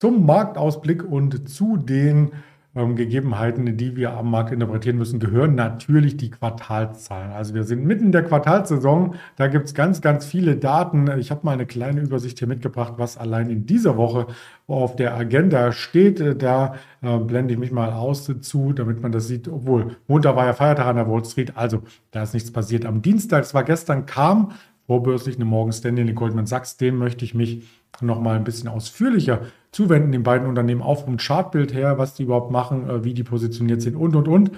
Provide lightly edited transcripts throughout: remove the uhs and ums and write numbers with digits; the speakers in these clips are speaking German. Zum Marktausblick und zu den Gegebenheiten, die wir am Markt interpretieren müssen, gehören natürlich die Quartalszahlen. Also wir sind mitten in der Quartalssaison, da gibt es ganz, ganz viele Daten. Ich habe mal eine kleine Übersicht hier mitgebracht, was allein in dieser Woche auf der Agenda steht. Da blende ich mich mal aus zu, damit man das sieht, obwohl Montag war ja Feiertag an der Wall Street, also da ist nichts passiert. Am Dienstag, es war gestern, kam vorbörslich eine Morgan Stanley, eine Goldman Sachs, dem möchte ich mich noch mal ein bisschen ausführlicher zuwenden, den beiden Unternehmen auch vom Chartbild her, was die überhaupt machen, wie die positioniert sind und.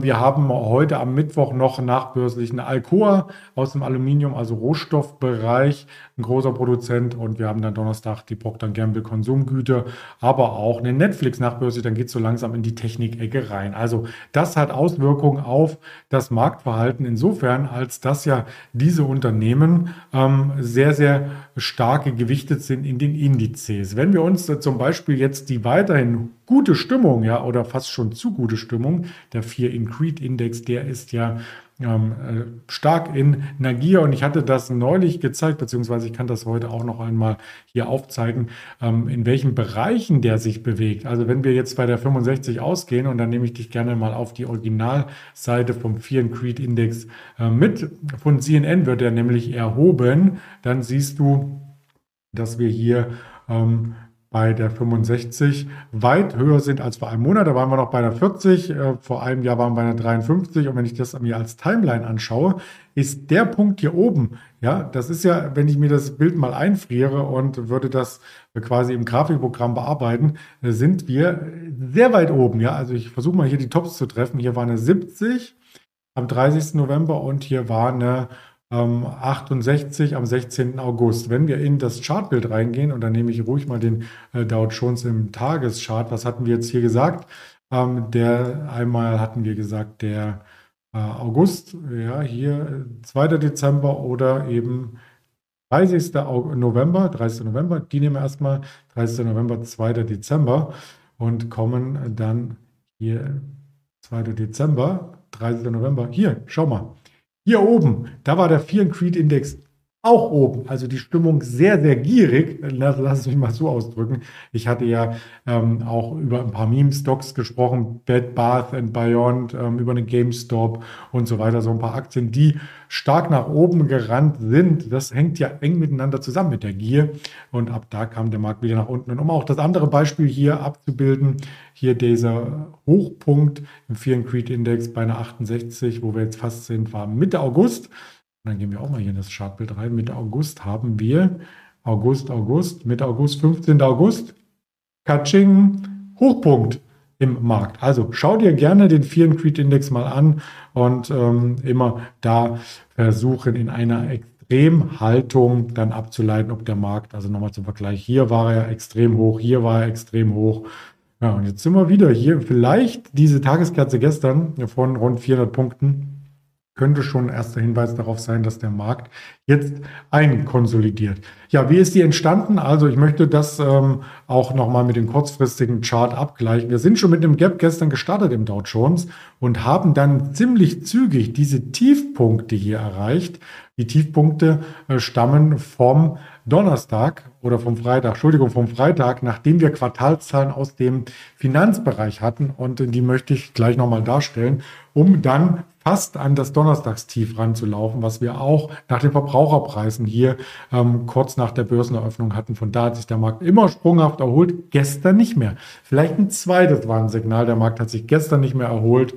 Wir haben heute am Mittwoch noch nachbörslich eine Alcoa aus dem Aluminium, also Rohstoffbereich, ein großer Produzent, und wir haben dann Donnerstag die Procter & Gamble Konsumgüter, aber auch eine Netflix nachbörslich, dann geht es so langsam in die Technik-Ecke rein. Also das hat Auswirkungen auf das Marktverhalten insofern, als dass ja diese Unternehmen sehr, sehr stark gewichtet sind in den Indizes. Wenn wir uns zum Beispiel jetzt die weiterhin gute Stimmung, ja, oder fast schon zu gute Stimmung, der Fear and Greed Index, der ist ja stark in Nagier, und ich hatte das neulich gezeigt, beziehungsweise ich kann das heute auch noch einmal hier aufzeigen, in welchen Bereichen der sich bewegt. Also wenn wir jetzt bei der 65 ausgehen, und dann nehme ich dich gerne mal auf die Originalseite vom Fear and Greed Index mit, von CNN wird er nämlich erhoben, dann siehst du, dass wir hier bei der 65 weit höher sind als vor einem Monat. Da waren wir noch bei der 40, vor einem Jahr waren wir bei der 53. Und wenn ich das mir als Timeline anschaue, ist der Punkt hier oben, ja, das ist ja, wenn ich mir das Bild mal einfriere und würde das quasi im Grafikprogramm bearbeiten, sind wir sehr weit oben. Ja, also ich versuche mal hier die Tops zu treffen. Hier war eine 70 am 30. November und hier war eine 68 am 16. August. Wenn wir in das Chartbild reingehen, und dann nehme ich ruhig mal den Dow Jones im Tageschart, was hatten wir jetzt hier gesagt? Einmal hatten wir gesagt, der August, ja, hier 2. Dezember oder eben 30. November, die nehmen wir erstmal, 30. November, 2. Dezember und kommen dann hier 2. Dezember, 30. November, hier, schau mal. Hier oben, da war der Fear and Greed Index auch oben, also die Stimmung sehr, sehr gierig, lass es mich mal so ausdrücken. Ich hatte ja auch über ein paar Meme-Stocks gesprochen, Bed Bath & Beyond, über eine GameStop und so weiter, so ein paar Aktien, die stark nach oben gerannt sind. Das hängt ja eng miteinander zusammen mit der Gier, und ab da kam der Markt wieder nach unten. Und um auch das andere Beispiel hier abzubilden, hier dieser Hochpunkt im Fear and Greed Index bei einer 68, wo wir jetzt fast sind, war Mitte August. Und dann gehen wir auch mal hier in das Chartbild rein. Mitte August haben wir Mitte August, 15. August, Katsching, Hochpunkt im Markt. Also schau dir gerne den Fear and Greed Index mal an und immer da versuchen, in einer Extremhaltung dann abzuleiten, ob der Markt, also nochmal zum Vergleich, hier war er extrem hoch, hier war er extrem hoch. Ja, und jetzt sind wir wieder hier. Vielleicht diese Tageskerze gestern von rund 400 Punkten könnte schon ein erster Hinweis darauf sein, dass der Markt jetzt einkonsolidiert. Ja, wie ist die entstanden? Also ich möchte das auch nochmal mit dem kurzfristigen Chart abgleichen. Wir sind schon mit einem Gap gestern gestartet im Dow Jones und haben dann ziemlich zügig diese Tiefpunkte hier erreicht. Die Tiefpunkte stammen vom Donnerstag oder vom Freitag, nachdem wir Quartalszahlen aus dem Finanzbereich hatten, und die möchte ich gleich nochmal darstellen, um dann fast an das Donnerstagstief ranzulaufen, was wir auch nach den Verbraucherpreisen hier kurz nach der Börseneröffnung hatten. Von da hat sich der Markt immer sprunghaft erholt, gestern nicht mehr. Vielleicht ein zweites Warnsignal, der Markt hat sich gestern nicht mehr erholt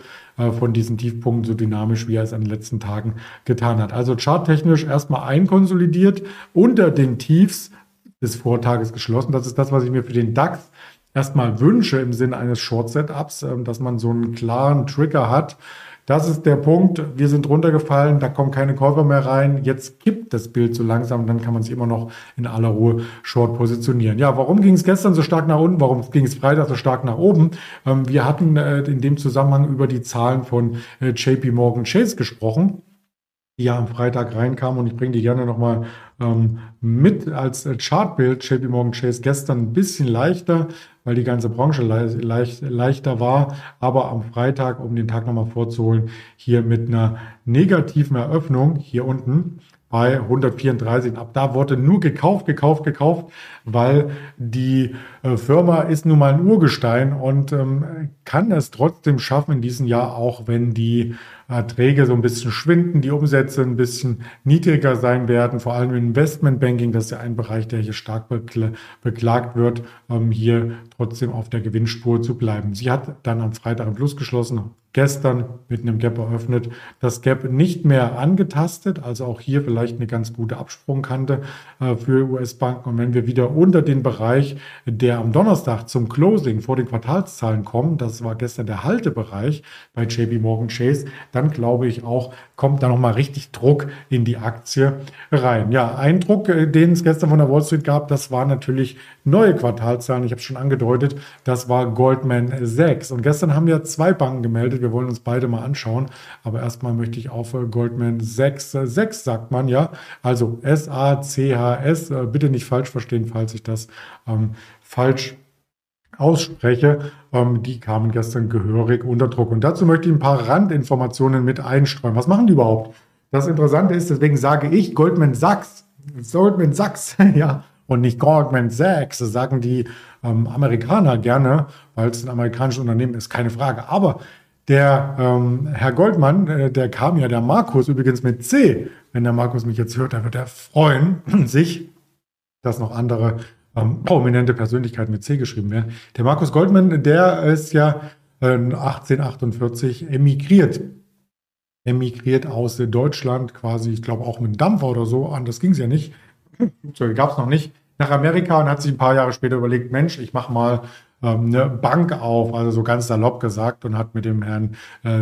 von diesen Tiefpunkten so dynamisch, wie er es an den letzten Tagen getan hat. Also charttechnisch erstmal einkonsolidiert, unter den Tiefs des Vortages geschlossen. Das ist das, was ich mir für den DAX erstmal wünsche im Sinne eines Short-Setups, dass man so einen klaren Trigger hat. Das ist der Punkt, wir sind runtergefallen, da kommen keine Käufer mehr rein, jetzt kippt das Bild so langsam, dann kann man sich immer noch in aller Ruhe short positionieren. Ja, warum ging es gestern so stark nach unten, warum ging es Freitag so stark nach oben? Wir hatten in dem Zusammenhang über die Zahlen von JP Morgan Chase gesprochen, die ja am Freitag reinkamen, und ich bringe die gerne nochmal mit als Chartbild. JP Morgan Chase gestern ein bisschen leichter, weil die ganze Branche leichter war, aber am Freitag, um den Tag nochmal vorzuholen, hier mit einer negativen Eröffnung hier unten bei 134. Ab da wurde nur gekauft, weil die Firma ist nun mal ein Urgestein und kann es trotzdem schaffen in diesem Jahr, auch wenn die Erträge so ein bisschen schwinden, die Umsätze ein bisschen niedriger sein werden, vor allem im Investmentbanking, das ist ja ein Bereich, der hier stark beklagt wird, hier trotzdem auf der Gewinnspur zu bleiben. Sie hat dann am Freitag im Plus geschlossen, gestern mit einem Gap eröffnet, das Gap nicht mehr angetastet, also auch hier vielleicht eine ganz gute Absprungkante für US-Banken. Und wenn wir wieder unter den Bereich, der am Donnerstag zum Closing vor den Quartalszahlen kommen, das war gestern der Haltebereich bei JP Morgan Chase, dann glaube ich auch, kommt da nochmal richtig Druck in die Aktie rein. Ja, ein Druck, den es gestern von der Wall Street gab, das waren natürlich neue Quartalszahlen. Ich habe es schon angedeutet, das war Goldman Sachs. Und gestern haben ja zwei Banken gemeldet. Wir wollen uns beide mal anschauen. Aber erstmal möchte ich auf Goldman Sachs, Sachs sagt man ja, also S-A-C-H-S, bitte nicht falsch verstehen, falls ich das falsch ausspreche, die kamen gestern gehörig unter Druck. Und dazu möchte ich ein paar Randinformationen mit einstreuen. Was machen die überhaupt? Das Interessante ist, deswegen sage ich Goldman Sachs, ja, und nicht Goldman Sachs, das sagen die Amerikaner gerne, weil es ein amerikanisches Unternehmen ist, keine Frage. Aber der Herr Goldmann, der kam ja, der Markus übrigens mit C, wenn der Markus mich jetzt hört, dann wird er freuen sich, dass noch andere prominente Persönlichkeiten mit C geschrieben werden. Der Markus Goldman, der ist ja 1848 emigriert aus Deutschland quasi, ich glaube auch mit einem Dampfer oder so, anders ging es ja nicht, gab es noch nicht, nach Amerika und hat sich ein paar Jahre später überlegt, Mensch, ich mache mal eine Bank auf, also so ganz salopp gesagt, und hat mit dem Herrn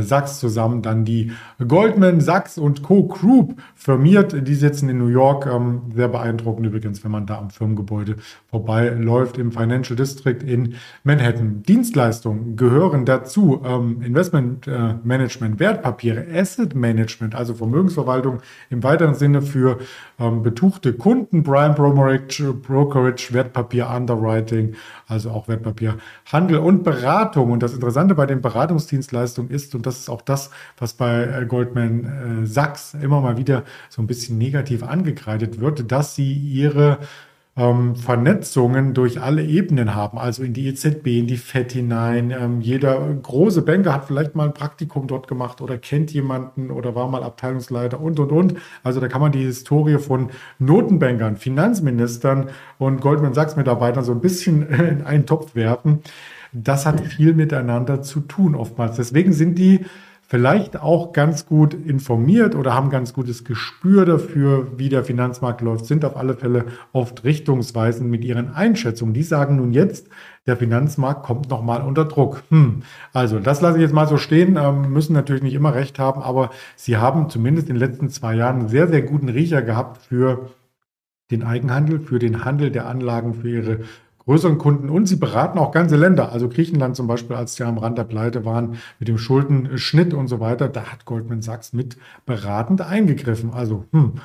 Sachs zusammen dann die Goldman Sachs und Co. Group firmiert. Die sitzen in New York, sehr beeindruckend übrigens, wenn man da am Firmengebäude vorbeiläuft, im Financial District in Manhattan. Dienstleistungen gehören dazu, Investment Management, Wertpapiere, Asset Management, also Vermögensverwaltung im weiteren Sinne für betuchte Kunden, Prime Brokerage, Wertpapier Underwriting, also auch Wertpapier Handel und Beratung. Und das Interessante bei den Beratungsdienstleistungen ist, und das ist auch das, was bei Goldman Sachs immer mal wieder so ein bisschen negativ angekreidet wird, dass sie ihre Vernetzungen durch alle Ebenen haben, also in die EZB, in die FED hinein. Jeder große Banker hat vielleicht mal ein Praktikum dort gemacht oder kennt jemanden oder war mal Abteilungsleiter und. Also da kann man die Historie von Notenbankern, Finanzministern und Goldman Sachs-Mitarbeitern so ein bisschen in einen Topf werfen. Das hat viel miteinander zu tun oftmals. Deswegen sind die vielleicht auch ganz gut informiert oder haben ganz gutes Gespür dafür, wie der Finanzmarkt läuft, sind auf alle Fälle oft richtungsweisend mit ihren Einschätzungen. Die sagen nun jetzt, der Finanzmarkt kommt nochmal unter Druck. Also das lasse ich jetzt mal so stehen, müssen natürlich nicht immer recht haben, aber sie haben zumindest in den letzten 2 Jahren einen sehr, sehr guten Riecher gehabt für den Eigenhandel, für den Handel der Anlagen, für ihre größeren Kunden, und sie beraten auch ganze Länder, also Griechenland zum Beispiel, als die am Rand der Pleite waren mit dem Schuldenschnitt und so weiter, da hat Goldman Sachs mit beratend eingegriffen. Also kann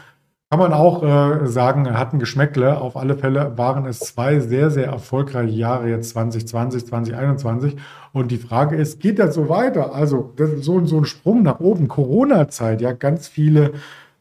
man auch sagen, hat ein Geschmäckle. Auf alle Fälle waren es 2 sehr, sehr erfolgreiche Jahre jetzt 2020, 2021. Und die Frage ist, geht das so weiter? Also das ist so ein Sprung nach oben. Corona-Zeit, ja, ganz viele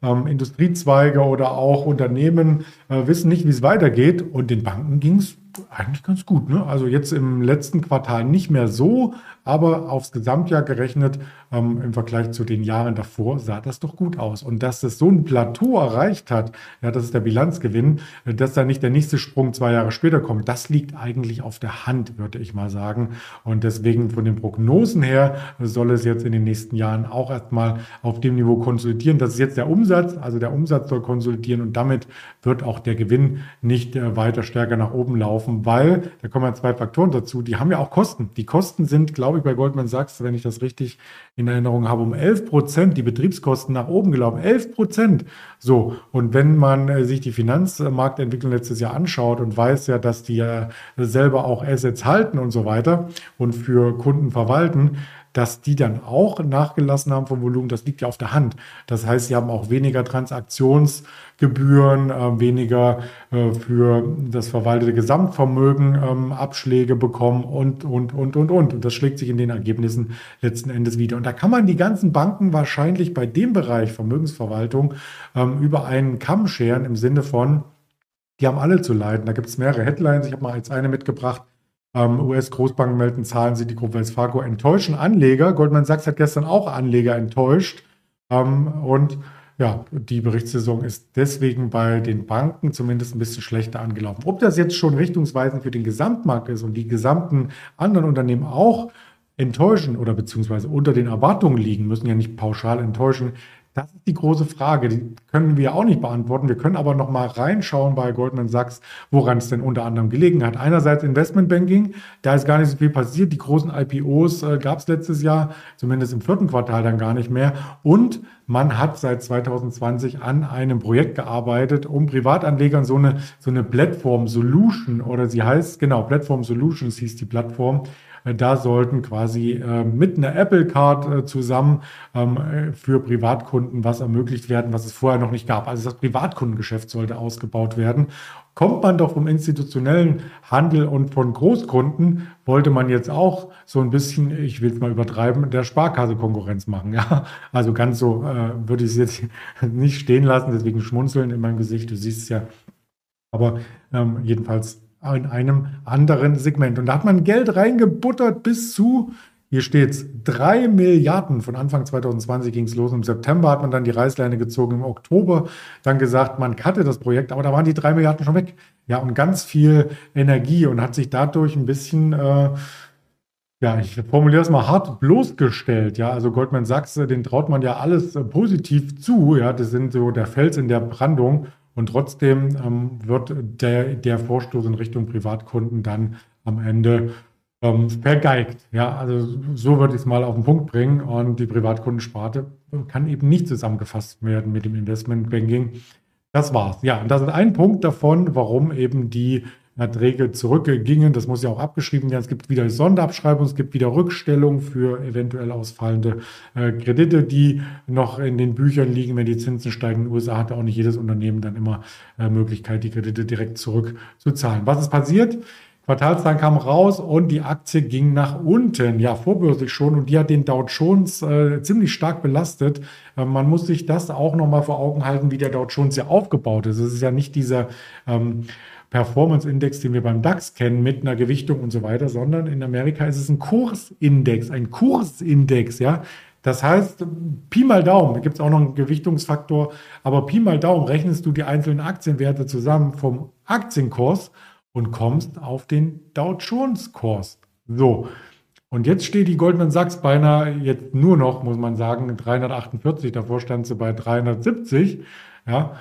Industriezweige oder auch Unternehmen wissen nicht, wie es weitergeht. Und den Banken ging es eigentlich ganz gut, ne? Also jetzt im letzten Quartal nicht mehr so, aber aufs Gesamtjahr gerechnet im Vergleich zu den Jahren davor sah das doch gut aus. Und dass es so ein Plateau erreicht hat, ja, das ist der Bilanzgewinn, dass da nicht der nächste Sprung 2 Jahre später kommt, das liegt eigentlich auf der Hand, würde ich mal sagen. Und deswegen von den Prognosen her soll es jetzt in den nächsten Jahren auch erstmal auf dem Niveau konsolidieren. Das ist jetzt der Umsatz, also der Umsatz soll konsolidieren und damit wird auch der Gewinn nicht weiter stärker nach oben laufen, weil, da kommen ja 2 Faktoren dazu, die haben ja auch Kosten. Die Kosten sind, glaube ich, bei Goldman Sachs, wenn ich das richtig in Erinnerung habe, um 11% die Betriebskosten nach oben gelaufen. 11%! So, und wenn man sich die Finanzmarktentwicklung letztes Jahr anschaut und weiß ja, dass die ja selber auch Assets halten und so weiter und für Kunden verwalten, dass die dann auch nachgelassen haben vom Volumen, das liegt ja auf der Hand. Das heißt, sie haben auch weniger Transaktionsgebühren, weniger für das verwaltete Gesamtvermögen Abschläge bekommen und. Und das schlägt sich in den Ergebnissen letzten Endes wieder. Und da kann man die ganzen Banken wahrscheinlich bei dem Bereich Vermögensverwaltung über einen Kamm scheren im Sinne von, die haben alle zu leiden. Da gibt es mehrere Headlines. Ich habe mal jetzt eine mitgebracht. US-Großbanken melden Zahlen, sieht die Gruppe Wells Fargo enttäuschen Anleger. Goldman Sachs hat gestern auch Anleger enttäuscht. Und ja, die Berichtssaison ist deswegen bei den Banken zumindest ein bisschen schlechter angelaufen. Ob das jetzt schon richtungsweisend für den Gesamtmarkt ist und die gesamten anderen Unternehmen auch enttäuschen oder beziehungsweise unter den Erwartungen liegen, müssen ja nicht pauschal enttäuschen, das ist die große Frage, die können wir auch nicht beantworten. Wir können aber noch mal reinschauen bei Goldman Sachs, woran es denn unter anderem gelegen hat. Einerseits Investmentbanking, da ist gar nicht so viel passiert. Die großen IPOs gab es letztes Jahr, zumindest im vierten Quartal dann gar nicht mehr. Und man hat seit 2020 an einem Projekt gearbeitet, um Privatanlegern so eine Plattform Solution, oder sie heißt, genau, Plattform Solutions hieß die Plattform. Da sollten quasi mit einer Apple Card zusammen für Privatkunden was ermöglicht werden, was es vorher noch nicht gab. Also das Privatkundengeschäft sollte ausgebaut werden. Kommt man doch vom institutionellen Handel und von Großkunden, wollte man jetzt auch so ein bisschen, ich will es mal übertreiben, der Sparkasse Konkurrenz machen. Ja? Also ganz so würde ich es jetzt nicht stehen lassen, deswegen schmunzeln in meinem Gesicht, du siehst es ja. Aber jedenfalls in einem anderen Segment. Und da hat man Geld reingebuttert bis zu, hier steht's, 3 Milliarden. Von Anfang 2020 ging es los. Im September hat man dann die Reißleine gezogen, im Oktober dann gesagt, man cutte das Projekt, aber da waren die 3 Milliarden schon weg. Ja, und ganz viel Energie und hat sich dadurch ein bisschen, ja, ich formuliere es mal hart, bloßgestellt. Ja, also Goldman Sachs, den traut man ja alles positiv zu. Ja, das sind so der Fels in der Brandung. Und trotzdem wird der Vorstoß in Richtung Privatkunden dann am Ende vergeigt. Ja, also so würde ich es mal auf den Punkt bringen. Und die Privatkundensparte kann eben nicht zusammengefasst werden mit dem Investmentbanking. Das war's. Ja, und das ist ein Punkt davon, warum eben die Erträge zurückgingen. Das muss ja auch abgeschrieben werden. Es gibt wieder Sonderabschreibungen, es gibt wieder Rückstellungen für eventuell ausfallende Kredite, die noch in den Büchern liegen. Wenn die Zinsen steigen in den USA, hat auch nicht jedes Unternehmen dann immer Möglichkeit, die Kredite direkt zurückzuzahlen. Was ist passiert? Quartalszahlen kamen raus und die Aktie ging nach unten, ja, vorbörslich schon. Und die hat den Dow Jones ziemlich stark belastet. Man muss sich das auch nochmal vor Augen halten, wie der Dow Jones ja aufgebaut ist. Es ist ja nicht dieser Performance-Index, den wir beim DAX kennen, mit einer Gewichtung und so weiter, sondern in Amerika ist es ein Kursindex, ja. Das heißt, Pi mal Daumen, da gibt es auch noch einen Gewichtungsfaktor, aber Pi mal Daumen rechnest du die einzelnen Aktienwerte zusammen vom Aktienkurs und kommst auf den Dow Jones-Kurs. So. Und jetzt steht die Goldman Sachs beinahe, jetzt nur noch, muss man sagen, 348, davor stand sie bei 370, ja.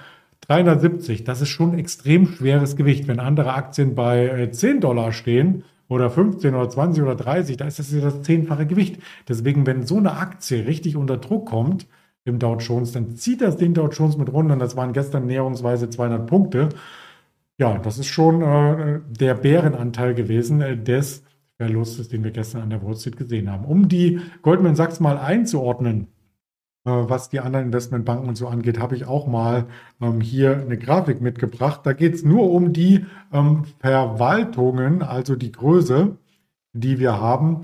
370, das ist schon ein extrem schweres Gewicht. Wenn andere Aktien bei $10 stehen oder 15 oder 20 oder 30, da ist das ja das 10-fache Gewicht. Deswegen, wenn so eine Aktie richtig unter Druck kommt im Dow Jones, dann zieht das den Dow Jones mit runter. Und das waren gestern näherungsweise 200 Punkte. Ja, das ist schon der Bärenanteil gewesen des Verlustes, den wir gestern an der Wall Street gesehen haben. Um die Goldman Sachs mal einzuordnen, was die anderen Investmentbanken und so angeht, habe ich auch mal hier eine Grafik mitgebracht. Da geht es nur um die Verwaltungen, also die Größe, die wir haben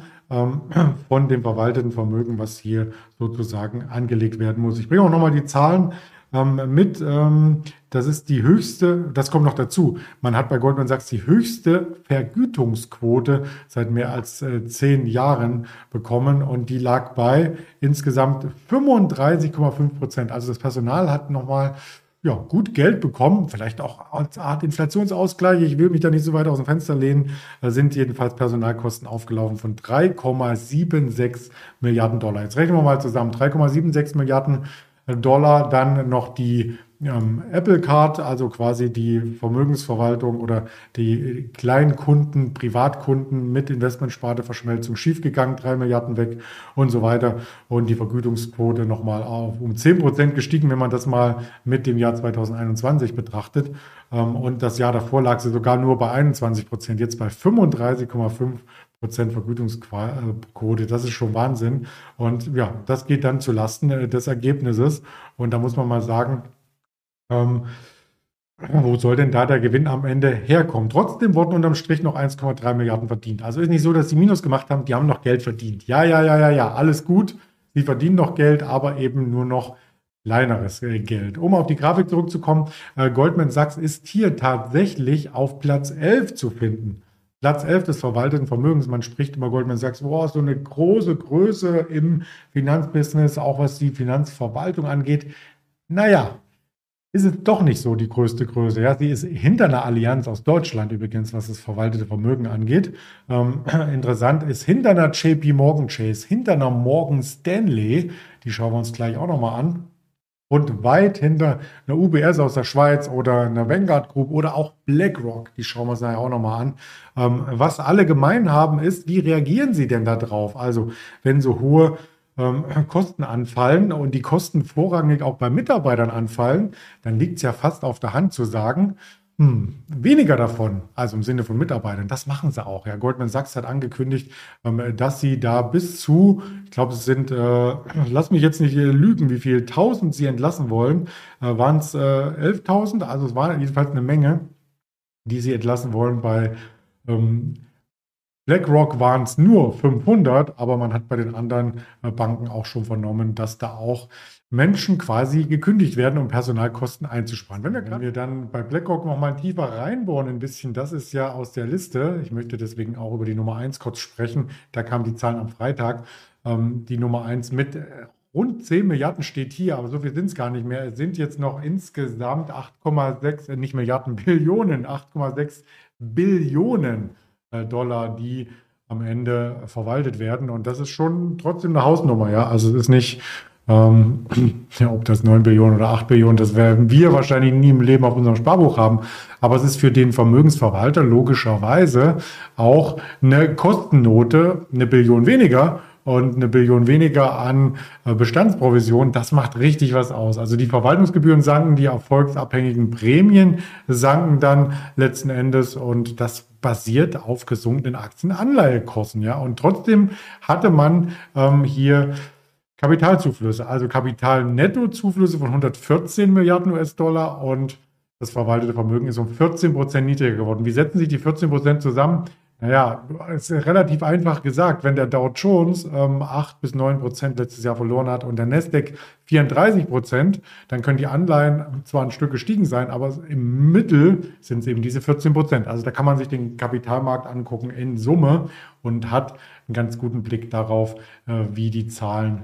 von dem verwalteten Vermögen, was hier sozusagen angelegt werden muss. Ich bringe auch nochmal die Zahlen mit. Das ist die höchste, das kommt noch dazu, man hat bei Goldman Sachs die höchste Vergütungsquote seit mehr als 10 Jahren bekommen und die lag bei insgesamt 35,5%. Also das Personal hat nochmal gut Geld bekommen, vielleicht auch als Art Inflationsausgleich. Ich will mich da nicht so weit aus dem Fenster lehnen. Da sind jedenfalls Personalkosten aufgelaufen von 3,76 Milliarden Dollar. Jetzt rechnen wir mal zusammen, 3,76 Milliarden Dollar, dann noch die Apple Card, also quasi die Vermögensverwaltung oder die Kleinkunden, Privatkunden mit Investmentsparteverschmelzung schiefgegangen, 3 Milliarden weg und so weiter. Und die Vergütungsquote nochmal um 10% gestiegen, wenn man das mal mit dem Jahr 2021 betrachtet. Und das Jahr davor lag sie sogar nur bei 21%, jetzt bei 35,5% Vergütungsquote, das ist schon Wahnsinn. Und ja, das geht dann zulasten des Ergebnisses. Und da muss man mal sagen, wo soll denn da der Gewinn am Ende herkommen? Trotzdem wurden unterm Strich noch 1,3 Milliarden verdient. Also ist nicht so, dass sie Minus gemacht haben, die haben noch Geld verdient. Ja, alles gut. Sie verdienen noch Geld, aber eben nur noch kleineres Geld. Um auf die Grafik zurückzukommen, Goldman Sachs ist hier tatsächlich auf Platz 11 zu finden. Platz 11 des verwalteten Vermögens. Man spricht immer Goldman Sachs, wow, so eine große Größe im Finanzbusiness, auch was die Finanzverwaltung angeht. Naja, ist es doch nicht so die größte Größe. Ja, sie ist hinter einer Allianz aus Deutschland übrigens, was das verwaltete Vermögen angeht. Interessant ist, hinter einer JP Morgan Chase, hinter einer Morgan Stanley, die schauen wir uns gleich auch nochmal an, und weit hinter einer UBS aus der Schweiz oder einer Vanguard Group oder auch BlackRock, die schauen wir uns nachher auch nochmal an. Was alle gemein haben ist, wie reagieren sie denn da drauf? Also wenn so hohe Kosten anfallen und die Kosten vorrangig auch bei Mitarbeitern anfallen, dann liegt es ja fast auf der Hand zu sagen, weniger davon, also im Sinne von Mitarbeitern. Das machen sie auch. Ja. Goldman Sachs hat angekündigt, dass sie da bis zu, ich glaube, es sind, lass mich jetzt nicht lügen, wie viel 1000 sie entlassen wollen. Waren es 11.000? Also es war jedenfalls eine Menge, die sie entlassen wollen. Bei BlackRock waren es nur 500, aber man hat bei den anderen Banken auch schon vernommen, dass da auch Menschen quasi gekündigt werden, um Personalkosten einzusparen. Wenn wir dann bei BlackRock nochmal tiefer reinbohren ein bisschen, das ist ja aus der Liste, ich möchte deswegen auch über die Nummer 1 kurz sprechen, da kamen die Zahlen am Freitag, die Nummer 1 mit rund 10 Milliarden steht hier, aber so viel sind es gar nicht mehr. Es sind jetzt noch insgesamt 8,6 Billionen Dollar, die am Ende verwaltet werden. Und das ist schon trotzdem eine Hausnummer. Ja? Also es ist nicht... ja, ob das 9 Billionen oder 8 Billionen, das werden wir wahrscheinlich nie im Leben auf unserem Sparbuch haben. Aber es ist für den Vermögensverwalter logischerweise auch eine Kostennote, 1 Billion weniger und 1 Billion weniger an Bestandsprovision. Das macht richtig was aus. Also die Verwaltungsgebühren sanken, die erfolgsabhängigen Prämien sanken dann letzten Endes und das basiert auf gesunkenen Aktienanleihekosten. Ja? Und trotzdem hatte man hier Kapitalzuflüsse, also Kapitalnettozuflüsse von 114 Milliarden US-Dollar und das verwaltete Vermögen ist um 14% niedriger geworden. Wie setzen sich die 14% zusammen? Naja, ist relativ einfach gesagt, wenn der Dow Jones 8 bis 9% letztes Jahr verloren hat und der NASDAQ 34%, dann können die Anleihen zwar ein Stück gestiegen sein, aber im Mittel sind es eben diese 14%. Also da kann man sich den Kapitalmarkt angucken in Summe und hat einen ganz guten Blick darauf, wie die Zahlen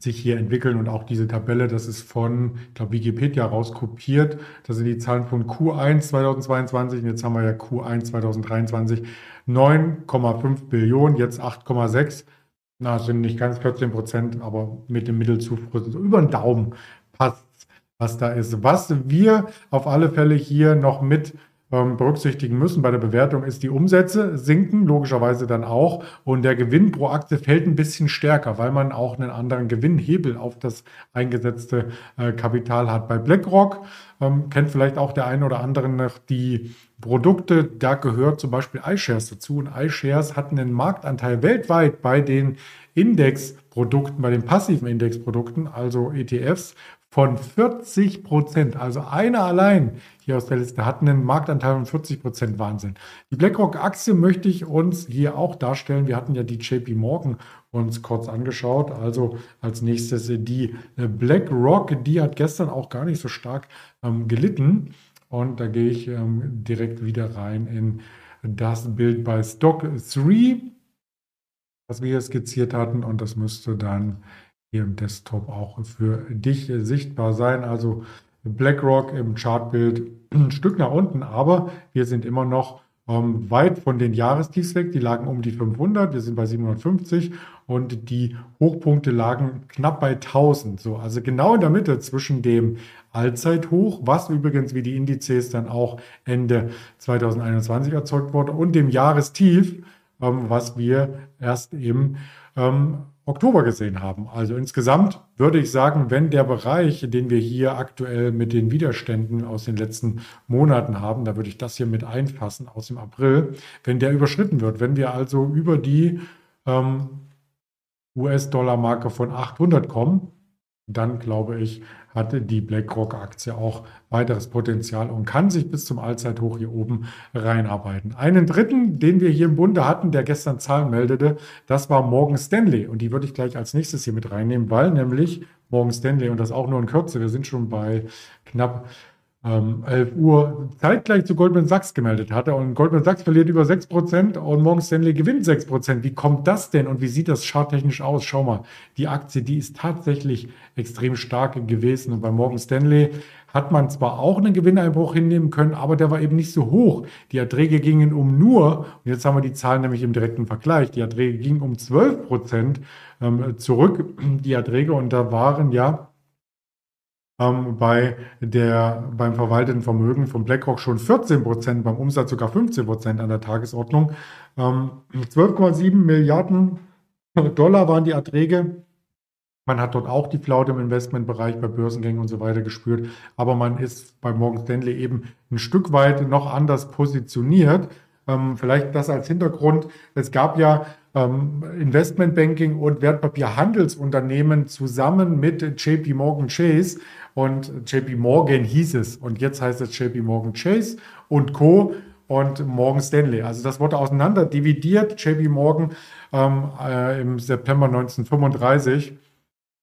sich hier entwickeln und auch diese Tabelle, das ist von, ich glaube, Wikipedia rauskopiert. Das sind die Zahlen von Q1 2022 und jetzt haben wir ja Q1 2023 9,5 Billionen, jetzt 8,6. Na, sind nicht ganz 14%, aber mit dem Mittelzufluss über den Daumen passt, was da ist. Was wir auf alle Fälle hier noch mit berücksichtigen müssen bei der Bewertung ist, die Umsätze sinken logischerweise dann auch und der Gewinn pro Aktie fällt ein bisschen stärker, weil man auch einen anderen Gewinnhebel auf das eingesetzte Kapital hat. Bei BlackRock kennt vielleicht auch der eine oder andere noch die Produkte, da gehört zum Beispiel iShares dazu und iShares hat einen Marktanteil weltweit bei den Indexprodukten, bei den passiven Indexprodukten, also ETFs, von 40%, also einer allein hier aus der Liste hat einen Marktanteil von 40%, Wahnsinn. Die BlackRock-Aktie möchte ich uns hier auch darstellen. Wir hatten ja die JP Morgan uns kurz angeschaut. Also als nächstes die BlackRock, die hat gestern auch gar nicht so stark gelitten. Und da gehe ich direkt wieder rein in das Bild bei Stock 3, was wir hier skizziert hatten. Und das müsste dann hier im Desktop auch für dich sichtbar sein. Also BlackRock im Chartbild ein Stück nach unten, aber wir sind immer noch weit von den Jahrestiefs weg. Die lagen um die 500, wir sind bei 750 und die Hochpunkte lagen knapp bei 1000. So, also genau in der Mitte zwischen dem Allzeithoch, was übrigens wie die Indizes dann auch Ende 2021 erzeugt wurde und dem Jahrestief, was wir erst im Oktober gesehen haben. Also insgesamt würde ich sagen, wenn der Bereich, den wir hier aktuell mit den Widerständen aus den letzten Monaten haben, da würde ich das hier mit einfassen aus dem April, wenn der überschritten wird, wenn wir also über die US-Dollar-Marke von 800 kommen, dann glaube ich, hatte die BlackRock-Aktie auch weiteres Potenzial und kann sich bis zum Allzeithoch hier oben reinarbeiten. Einen dritten, den wir hier im Bunde hatten, der gestern Zahlen meldete, das war Morgan Stanley. Und die würde ich gleich als nächstes hier mit reinnehmen, weil nämlich Morgan Stanley, und das auch nur in Kürze, wir sind schon bei knapp 11 Uhr, zeitgleich zu Goldman Sachs gemeldet hatte. Und Goldman Sachs verliert über 6% und Morgan Stanley gewinnt 6%. Wie kommt das denn und wie sieht das charttechnisch aus? Schau mal, die Aktie, die ist tatsächlich extrem stark gewesen. Und bei Morgan Stanley hat man zwar auch einen Gewinneinbruch hinnehmen können, aber der war eben nicht so hoch. Die Erträge gingen um nur, und jetzt haben wir die Zahlen nämlich im direkten Vergleich, die Erträge gingen um 12% zurück, die Erträge. Und da waren ja beim verwalteten Vermögen von BlackRock schon 14%, beim Umsatz sogar 15% an der Tagesordnung. 12,7 Milliarden Dollar waren die Erträge. Man hat dort auch die Flaute im Investmentbereich bei Börsengängen und so weiter gespürt. Aber man ist bei Morgan Stanley eben ein Stück weit noch anders positioniert. Vielleicht das als Hintergrund. Es gab ja Investmentbanking und Wertpapierhandelsunternehmen zusammen mit JP Morgan Chase und JP Morgan hieß es. Und jetzt heißt es JP Morgan Chase und Co. und Morgan Stanley. Also das wurde auseinander dividiert. JP Morgan im September 1935.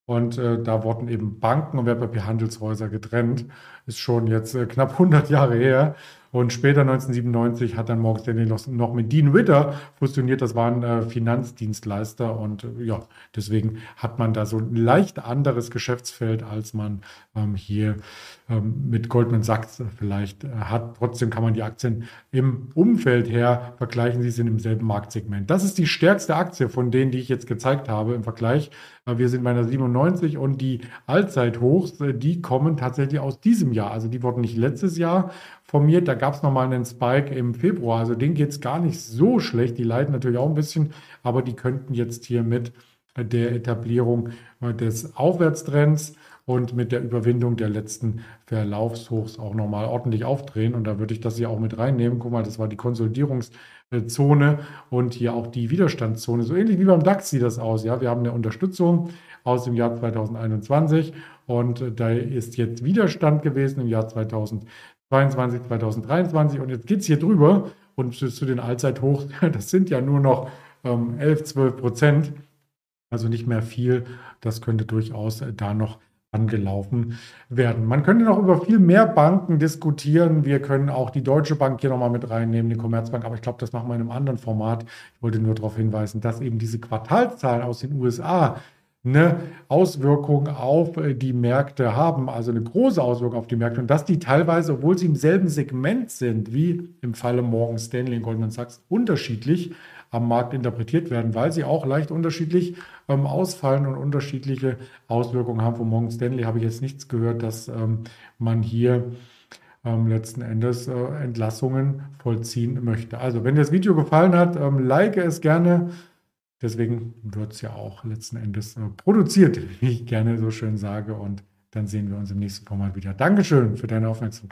Und da wurden eben Banken und Wertpapierhandelshäuser getrennt. Ist schon jetzt knapp 100 Jahre her. Und später 1997 hat dann Morgan Stanley noch mit Dean Witter fusioniert. Das waren Finanzdienstleister. Und ja, deswegen hat man da so ein leicht anderes Geschäftsfeld, als man hier mit Goldman Sachs vielleicht hat. Trotzdem kann man die Aktien im Umfeld her vergleichen. Sie sind im selben Marktsegment. Das ist die stärkste Aktie von denen, die ich jetzt gezeigt habe im Vergleich. Wir sind bei einer 97 und die Allzeithochs, die kommen tatsächlich aus diesem Jahr. Also die wurden nicht letztes Jahr formiert, da gab es nochmal einen Spike im Februar, also denen geht es gar nicht so schlecht, die leiden natürlich auch ein bisschen, aber die könnten jetzt hier mit der Etablierung des Aufwärtstrends und mit der Überwindung der letzten Verlaufshochs auch nochmal ordentlich aufdrehen und da würde ich das hier auch mit reinnehmen. Guck mal, das war die Konsolidierungszone und hier auch die Widerstandszone, so ähnlich wie beim DAX sieht das aus, ja, wir haben eine Unterstützung aus dem Jahr 2021 und da ist jetzt Widerstand gewesen im Jahr 2022, 2023 und jetzt geht es hier drüber und zu den Allzeithochs, das sind ja nur noch 11-12%, also nicht mehr viel, das könnte durchaus da noch angelaufen werden. Man könnte noch über viel mehr Banken diskutieren, wir können auch die Deutsche Bank hier nochmal mit reinnehmen, die Commerzbank, aber ich glaube, das machen wir in einem anderen Format. Ich wollte nur darauf hinweisen, dass eben diese Quartalszahlen aus den USA eine Auswirkung auf die Märkte haben, also eine große Auswirkung auf die Märkte und dass die teilweise, obwohl sie im selben Segment sind, wie im Falle Morgan Stanley und Goldman Sachs, unterschiedlich am Markt interpretiert werden, weil sie auch leicht unterschiedlich ausfallen und unterschiedliche Auswirkungen haben. Von Morgan Stanley habe ich jetzt nichts gehört, dass man hier letzten Endes Entlassungen vollziehen möchte. Also, wenn dir das Video gefallen hat, like es gerne. Deswegen wird es ja auch letzten Endes produziert, wie ich gerne so schön sage. Und dann sehen wir uns im nächsten Format wieder. Dankeschön für deine Aufmerksamkeit.